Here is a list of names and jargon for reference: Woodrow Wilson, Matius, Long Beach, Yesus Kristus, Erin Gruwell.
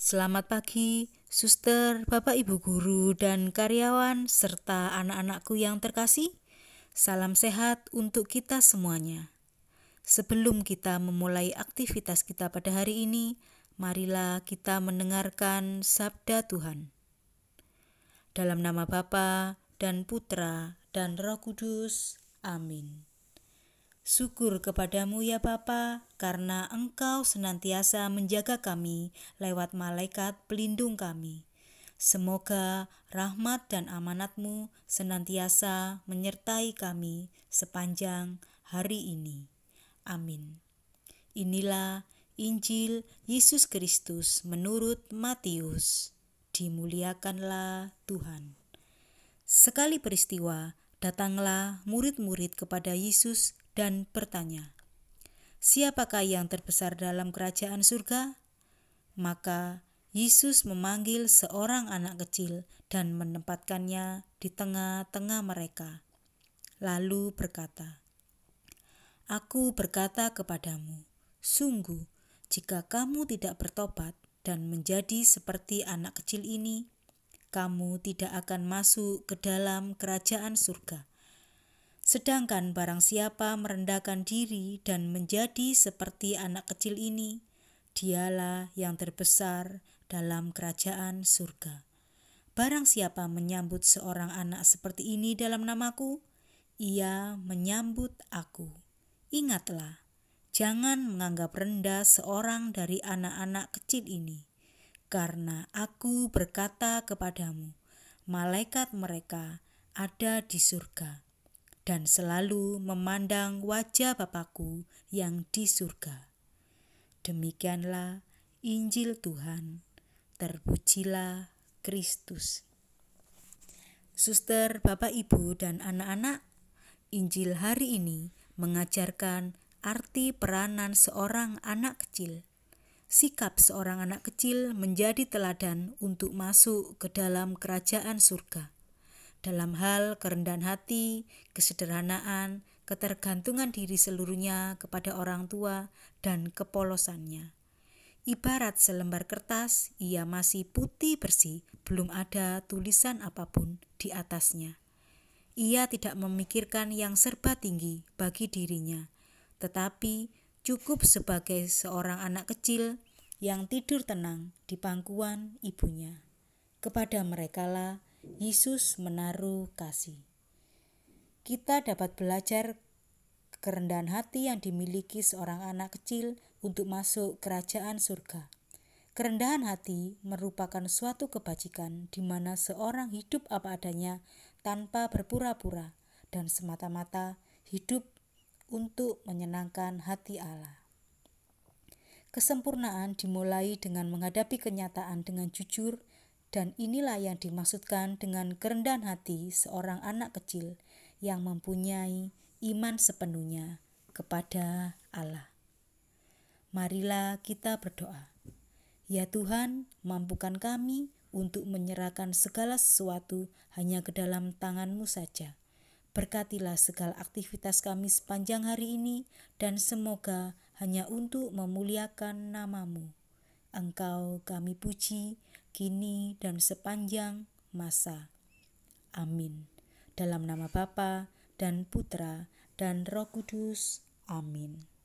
Selamat pagi, suster, bapak ibu guru, dan karyawan, serta anak-anakku yang terkasih. Salam sehat untuk kita semuanya. Sebelum kita memulai aktivitas kita pada hari ini, marilah kita mendengarkan sabda Tuhan. Dalam nama Bapa dan Putra dan Roh Kudus, amin. Syukur kepadamu ya Bapa, karena Engkau senantiasa menjaga kami lewat malaikat pelindung kami. Semoga rahmat dan amanat-Mu senantiasa menyertai kami sepanjang hari ini. Amin. Inilah Injil Yesus Kristus menurut Matius. Dimuliakanlah Tuhan. Sekali peristiwa, datanglah murid-murid kepada Yesus dan bertanya, "Siapakah yang terbesar dalam kerajaan surga?" Maka Yesus memanggil seorang anak kecil dan menempatkannya di tengah-tengah mereka. Lalu berkata, "Aku berkata kepadamu, sungguh, jika kamu tidak bertobat dan menjadi seperti anak kecil ini, kamu tidak akan masuk ke dalam kerajaan surga. Sedangkan barang siapa merendahkan diri dan menjadi seperti anak kecil ini, dialah yang terbesar dalam kerajaan surga. Barang siapa menyambut seorang anak seperti ini dalam namaku, ia menyambut aku. Ingatlah, jangan menganggap rendah seorang dari anak-anak kecil ini, karena aku berkata kepadamu, malaikat mereka ada di surga dan selalu memandang wajah Bapa-Ku yang di surga." Demikianlah Injil Tuhan. Terpujilah Kristus. Suster, Bapak, Ibu, dan anak-anak, Injil hari ini mengajarkan arti peranan seorang anak kecil. Sikap seorang anak kecil menjadi teladan untuk masuk ke dalam kerajaan surga. Dalam hal kerendahan hati, kesederhanaan, ketergantungan diri seluruhnya kepada orang tua, dan kepolosannya. Ibarat selembar kertas, ia masih putih bersih, belum ada tulisan apapun di atasnya. Ia tidak memikirkan yang serba tinggi bagi dirinya, tetapi cukup sebagai seorang anak kecil yang tidur tenang di pangkuan ibunya. Kepada merekalah Yesus menaruh kasih. Kita dapat belajar kerendahan hati yang dimiliki seorang anak kecil untuk masuk kerajaan surga. Kerendahan hati merupakan suatu kebajikan di mana seorang hidup apa adanya tanpa berpura-pura dan semata-mata hidup untuk menyenangkan hati Allah. Kesempurnaan dimulai dengan menghadapi kenyataan dengan jujur. Dan inilah yang dimaksudkan dengan kerendahan hati seorang anak kecil yang mempunyai iman sepenuhnya kepada Allah. Marilah kita berdoa. Ya Tuhan, mampukan kami untuk menyerahkan segala sesuatu hanya ke dalam tangan-Mu saja. Berkatilah segala aktivitas kami sepanjang hari ini dan semoga hanya untuk memuliakan nama-Mu. Engkau kami puji, kini dan sepanjang masa. Amin. Dalam nama Bapa dan Putra dan Roh Kudus. Amin.